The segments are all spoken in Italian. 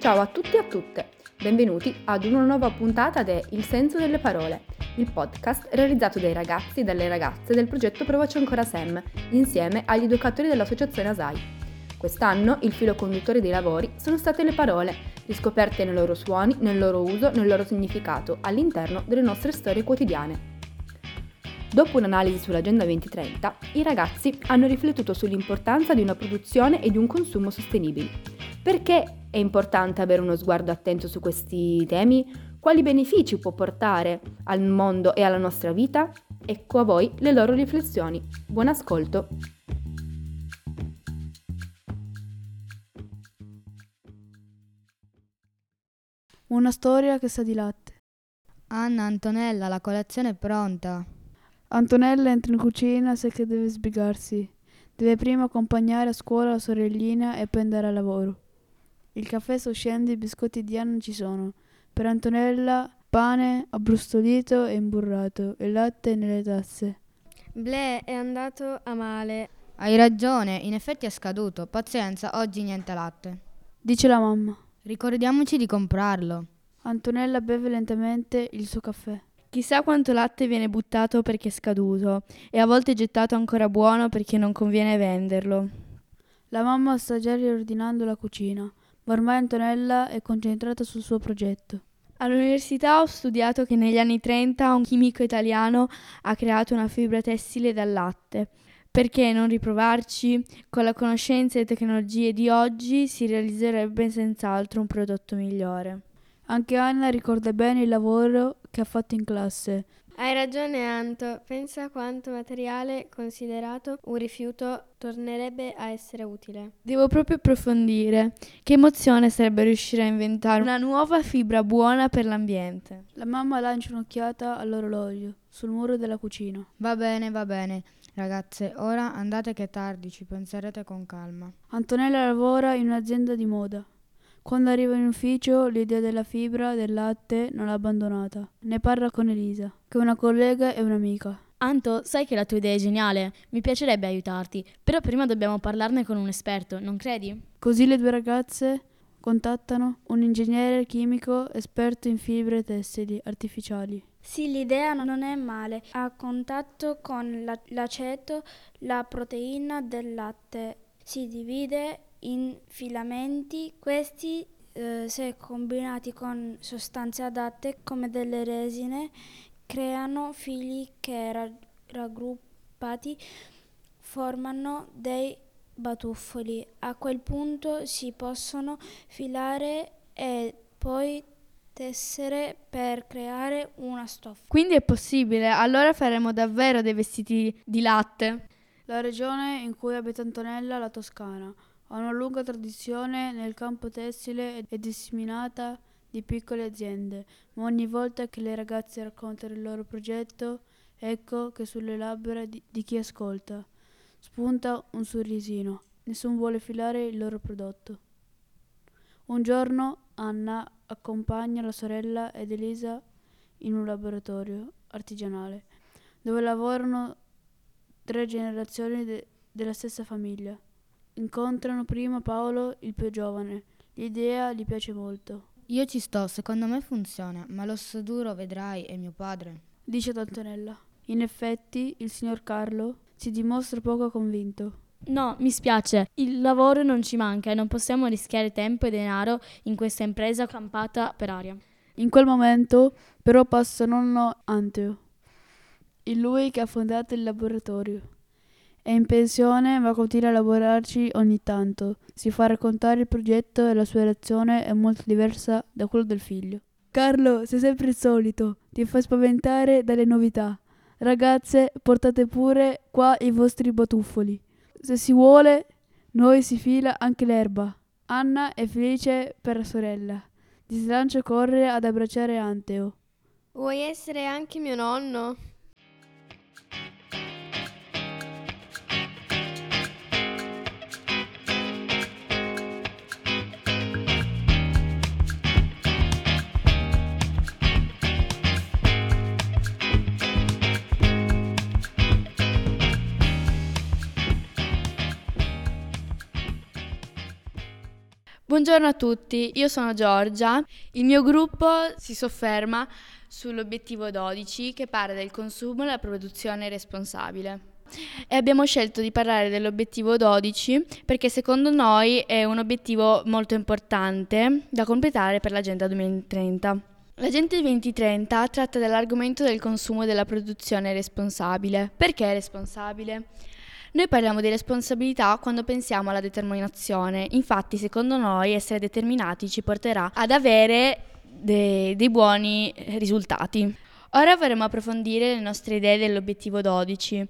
Ciao a tutti e a tutte, benvenuti ad una nuova puntata de Il Senso delle Parole, il podcast realizzato dai ragazzi e dalle ragazze del progetto Provaci Ancora Sam, insieme agli educatori dell'associazione ASAI. Quest'anno il filo conduttore dei lavori sono state le parole, riscoperte nei loro suoni, nel loro uso, nel loro significato, all'interno delle nostre storie quotidiane. Dopo un'analisi sull'Agenda 2030, i ragazzi hanno riflettuto sull'importanza di una produzione e di un consumo sostenibili. Perché è importante avere uno sguardo attento su questi temi? Quali benefici può portare al mondo e alla nostra vita? Ecco a voi le loro riflessioni. Buon ascolto! Una storia che sa di latte. Anna, Antonella, la colazione è pronta. Antonella entra in cucina, sa che deve sbrigarsi. Deve prima accompagnare a scuola la sorellina e poi andare al lavoro. Il caffè soscendi, i biscotti di Anna ci sono. Per Antonella, pane abbrustolito e imburrato, e latte nelle tazze. Ble, è andato a male. Hai ragione, in effetti è scaduto. Pazienza, oggi niente latte. Dice la mamma. Ricordiamoci di comprarlo. Antonella beve lentamente il suo caffè. Chissà quanto latte viene buttato perché è scaduto e a volte gettato ancora buono perché non conviene venderlo. La mamma sta già riordinando la cucina, ma ormai Antonella è concentrata sul suo progetto. All'università ho studiato che negli anni 30 un chimico italiano ha creato una fibra tessile dal latte. Perché non riprovarci? Con la conoscenza e tecnologie di oggi si realizzerebbe senz'altro un prodotto migliore. Anche Anna ricorda bene il lavoro che ha fatto in classe. Hai ragione Anto, pensa quanto materiale considerato un rifiuto tornerebbe a essere utile. Devo proprio approfondire. Che emozione sarebbe riuscire a inventare una nuova fibra buona per l'ambiente. La mamma lancia un'occhiata all'orologio sul muro della cucina. Va bene, ragazze, ora andate che è tardi, ci penserete con calma. Antonella lavora in un'azienda di moda. Quando arriva in ufficio, l'idea della fibra, del latte, non l'ha abbandonata. Ne parla con Elisa, che è una collega e un'amica. Anto, sai che la tua idea è geniale? Mi piacerebbe aiutarti, però prima dobbiamo parlarne con un esperto, non credi? Così le due ragazze contattano un ingegnere chimico esperto in fibre tessili artificiali. Sì, l'idea non è male. Ha contatto con l'aceto, la proteina del latte. Si divide in filamenti, questi se combinati con sostanze adatte come delle resine creano fili che raggruppati formano dei batuffoli. A quel punto si possono filare e poi tessere per creare una stoffa. Quindi è possibile, allora faremo davvero dei vestiti di latte. La regione in cui abita Antonella, la Toscana, ha una lunga tradizione nel campo tessile e disseminata di piccole aziende, ma ogni volta che le ragazze raccontano il loro progetto, ecco che sulle labbra di chi ascolta spunta un sorrisino. Nessuno vuole filare il loro prodotto. Un giorno Anna accompagna la sorella ed Elisa in un laboratorio artigianale, dove lavorano 3 generazioni della stessa famiglia. Incontrano prima Paolo, il più giovane. L'idea gli piace molto. Io ci sto, secondo me funziona, ma l'osso duro, vedrai, è mio padre. Dice Antonella. In effetti, il signor Carlo si dimostra poco convinto. No, mi spiace, il lavoro non ci manca e non possiamo rischiare tempo e denaro in questa impresa campata per aria. In quel momento, però, passa nonno Anteo. È lui che ha fondato il laboratorio. È in pensione ma continua a lavorarci ogni tanto. Si fa raccontare il progetto e la sua reazione è molto diversa da quella del figlio. Carlo, sei sempre il solito, ti fai spaventare dalle novità. Ragazze, portate pure qua i vostri batuffoli. Se si vuole, noi si fila anche l'erba. Anna è felice per la sorella. Di slancio corre ad abbracciare Anteo. Vuoi essere anche mio nonno? Buongiorno a tutti, io sono Giorgia. Il mio gruppo si sofferma sull'obiettivo 12 che parla del consumo e la produzione responsabile. E abbiamo scelto di parlare dell'obiettivo 12 perché secondo noi è un obiettivo molto importante da completare per l'Agenda 2030. L'Agenda 2030 tratta dell'argomento del consumo e della produzione responsabile. Perché responsabile? Noi parliamo di responsabilità quando pensiamo alla determinazione, infatti secondo noi essere determinati ci porterà ad avere dei buoni risultati. Ora vorremmo approfondire le nostre idee dell'obiettivo 12,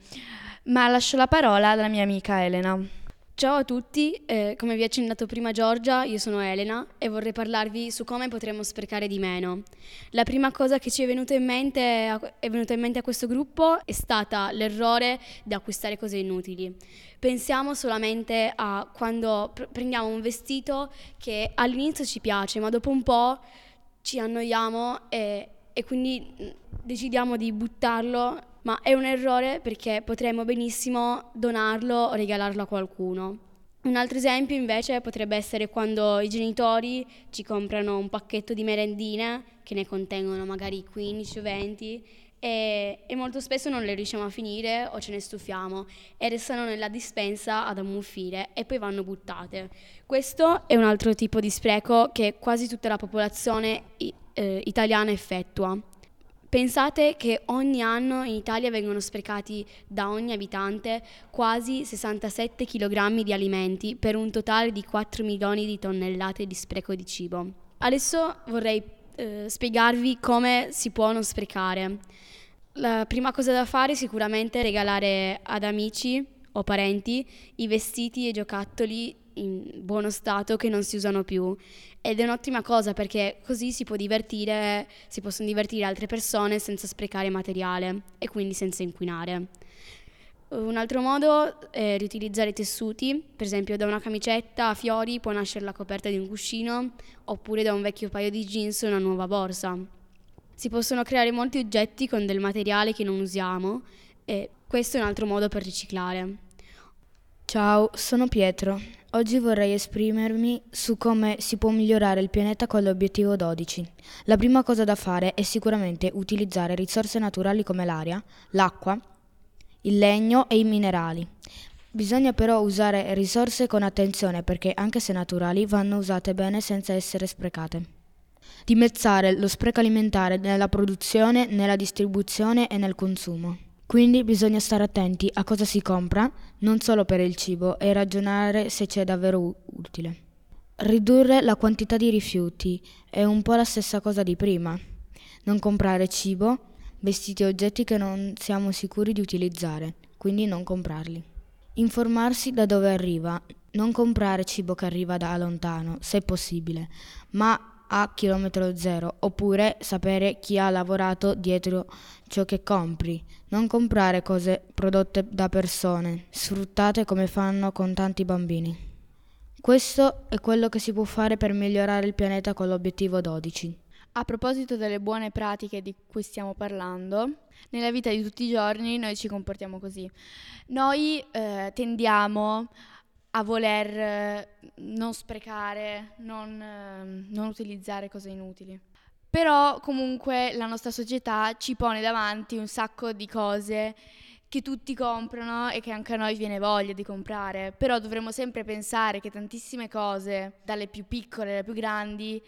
ma lascio la parola alla mia amica Elena. Ciao a tutti, come vi ha accennato prima Giorgia, io sono Elena e vorrei parlarvi su come potremmo sprecare di meno. La prima cosa che ci è venuta in mente a questo gruppo è stata l'errore di acquistare cose inutili. Pensiamo solamente a quando prendiamo un vestito che all'inizio ci piace, ma dopo un po' ci annoiamo e quindi decidiamo di buttarlo. Ma è un errore perché potremmo benissimo donarlo o regalarlo a qualcuno. Un altro esempio invece potrebbe essere quando i genitori ci comprano un pacchetto di merendine che ne contengono magari 15 o 20 e molto spesso non le riusciamo a finire o ce ne stufiamo e restano nella dispensa ad ammuffire e poi vanno buttate. Questo è un altro tipo di spreco che quasi tutta la popolazione italiana effettua. Pensate che ogni anno in Italia vengono sprecati da ogni abitante quasi 67 kg di alimenti per un totale di 4 milioni di tonnellate di spreco di cibo. Adesso vorrei spiegarvi come si può non sprecare. La prima cosa da fare è sicuramente regalare ad amici o parenti i vestiti e giocattoli in buono stato che non si usano più, ed è un'ottima cosa perché così si possono divertire altre persone senza sprecare materiale e quindi senza inquinare. Un altro modo è riutilizzare i tessuti, per esempio da una camicetta a fiori può nascere la coperta di un cuscino oppure da un vecchio paio di jeans una nuova borsa. Si possono creare molti oggetti con del materiale che non usiamo e questo è un altro modo per riciclare. Ciao, sono Pietro. Oggi vorrei esprimermi su come si può migliorare il pianeta con l'obiettivo 12. La prima cosa da fare è sicuramente utilizzare risorse naturali come l'aria, l'acqua, il legno e i minerali. Bisogna però usare risorse con attenzione perché anche se naturali vanno usate bene senza essere sprecate. Dimezzare lo spreco alimentare nella produzione, nella distribuzione e nel consumo. Quindi bisogna stare attenti a cosa si compra, non solo per il cibo, e ragionare se c'è davvero utile. Ridurre la quantità di rifiuti è un po' la stessa cosa di prima. Non comprare cibo, vestiti e oggetti che non siamo sicuri di utilizzare, quindi non comprarli. Informarsi da dove arriva, non comprare cibo che arriva da lontano, se possibile, ma a chilometro zero, oppure sapere chi ha lavorato dietro ciò che compri. Non comprare cose prodotte da persone sfruttate come fanno con tanti bambini. Questo è quello che si può fare per migliorare il pianeta con l'obiettivo 12. A proposito delle buone pratiche di cui stiamo parlando, nella vita di tutti i giorni noi ci comportiamo così. Noi tendiamo a voler non sprecare, non utilizzare cose inutili. Però comunque la nostra società ci pone davanti un sacco di cose che tutti comprano e che anche a noi viene voglia di comprare. Però dovremmo sempre pensare che tantissime cose, dalle più piccole alle più grandi,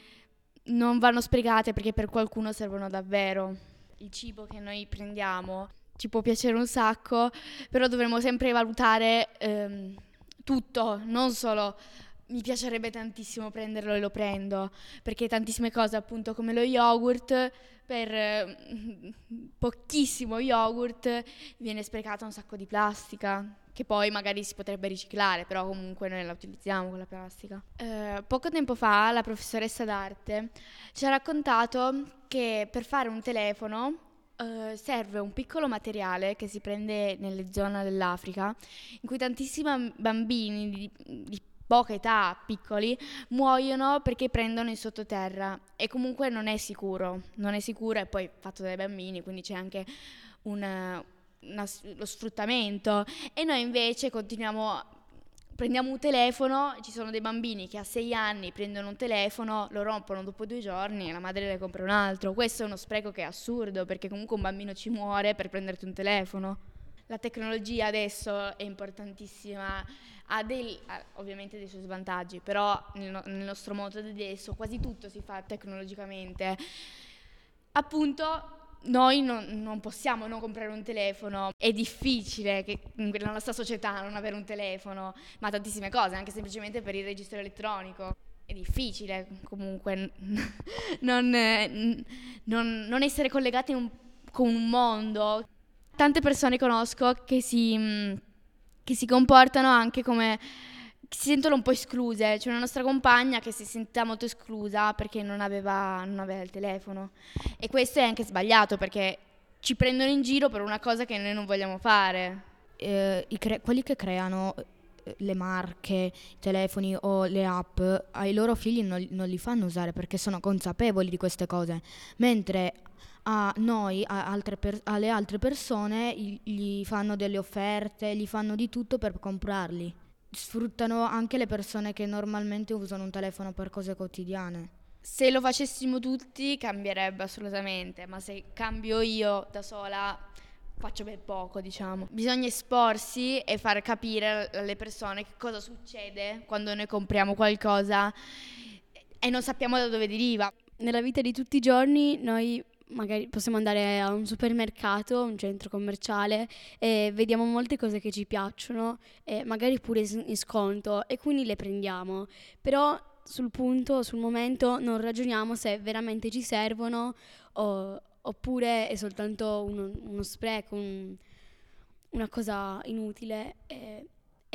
non vanno sprecate perché per qualcuno servono davvero. Il cibo che noi prendiamo ci può piacere un sacco, però dovremmo sempre valutare tutto, non solo mi piacerebbe tantissimo prenderlo e lo prendo, perché tantissime cose, appunto come lo yogurt, per pochissimo yogurt viene sprecata un sacco di plastica, che poi magari si potrebbe riciclare, però comunque noi la utilizziamo quella plastica. Poco tempo fa la professoressa d'arte ci ha raccontato che per fare un telefono serve un piccolo materiale che si prende nelle zone dell'Africa, in cui tantissimi bambini di poca età, piccoli, muoiono perché prendono in sottoterra e comunque non è sicuro e poi fatto dai bambini, quindi c'è anche lo sfruttamento e noi invece continuiamo prendiamo un telefono, ci sono dei bambini che a 6 anni prendono un telefono, lo rompono dopo 2 giorni e la madre ne compra un altro. Questo è uno spreco che è assurdo, perché comunque un bambino ci muore per prenderti un telefono. La tecnologia adesso è importantissima, ha ovviamente dei suoi svantaggi, però nel nostro mondo di adesso quasi tutto si fa tecnologicamente. Appunto, noi non possiamo non comprare un telefono, è difficile che nella nostra società non avere un telefono, ma tantissime cose, anche semplicemente per il registro elettronico. È difficile comunque non essere collegati con un mondo. Tante persone conosco che si comportano anche come... che si sentono un po' escluse. C'è una nostra compagna che si sentiva molto esclusa perché non aveva il telefono, e questo è anche sbagliato, perché ci prendono in giro per una cosa che noi non vogliamo fare. Quelli che creano le marche, i telefoni o le app ai loro figli non li fanno usare, perché sono consapevoli di queste cose, mentre a noi, alle altre persone, gli fanno delle offerte, gli fanno di tutto per comprarli. Sfruttano anche le persone che normalmente usano un telefono per cose quotidiane. Se lo facessimo tutti cambierebbe assolutamente, ma se cambio io da sola faccio ben poco, diciamo. Bisogna esporsi e far capire alle persone che cosa succede quando noi compriamo qualcosa e non sappiamo da dove deriva. Nella vita di tutti i giorni noi magari possiamo andare a un supermercato, a un centro commerciale, e vediamo molte cose che ci piacciono, e magari pure in sconto, e quindi le prendiamo. Però sul momento, non ragioniamo se veramente ci servono oppure è soltanto uno spreco, una cosa inutile e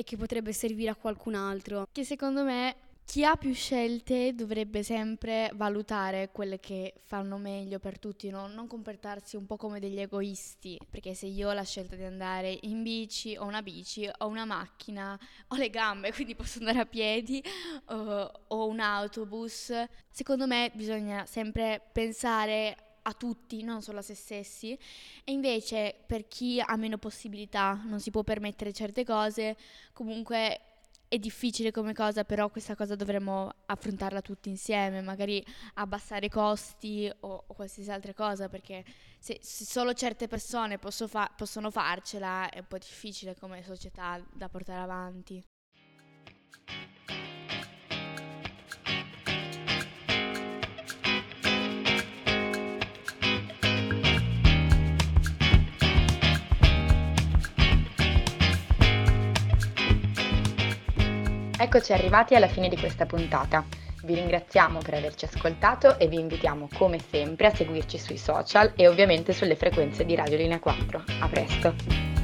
che potrebbe servire a qualcun altro. Che secondo me... chi ha più scelte dovrebbe sempre valutare quelle che fanno meglio per tutti, no? Non comportarsi un po' come degli egoisti, perché se io ho la scelta di andare in bici, ho una bici, ho una macchina, ho le gambe, quindi posso andare a piedi, o un autobus. Secondo me bisogna sempre pensare a tutti, non solo a se stessi, e invece per chi ha meno possibilità, non si può permettere certe cose, comunque... è difficile come cosa, però questa cosa dovremmo affrontarla tutti insieme, magari abbassare i costi o qualsiasi altra cosa, perché se solo certe persone possono farcela è un po' difficile come società da portare avanti. Eccoci arrivati alla fine di questa puntata. Vi ringraziamo per averci ascoltato e vi invitiamo come sempre a seguirci sui social e ovviamente sulle frequenze di Radio Linea 4. A presto!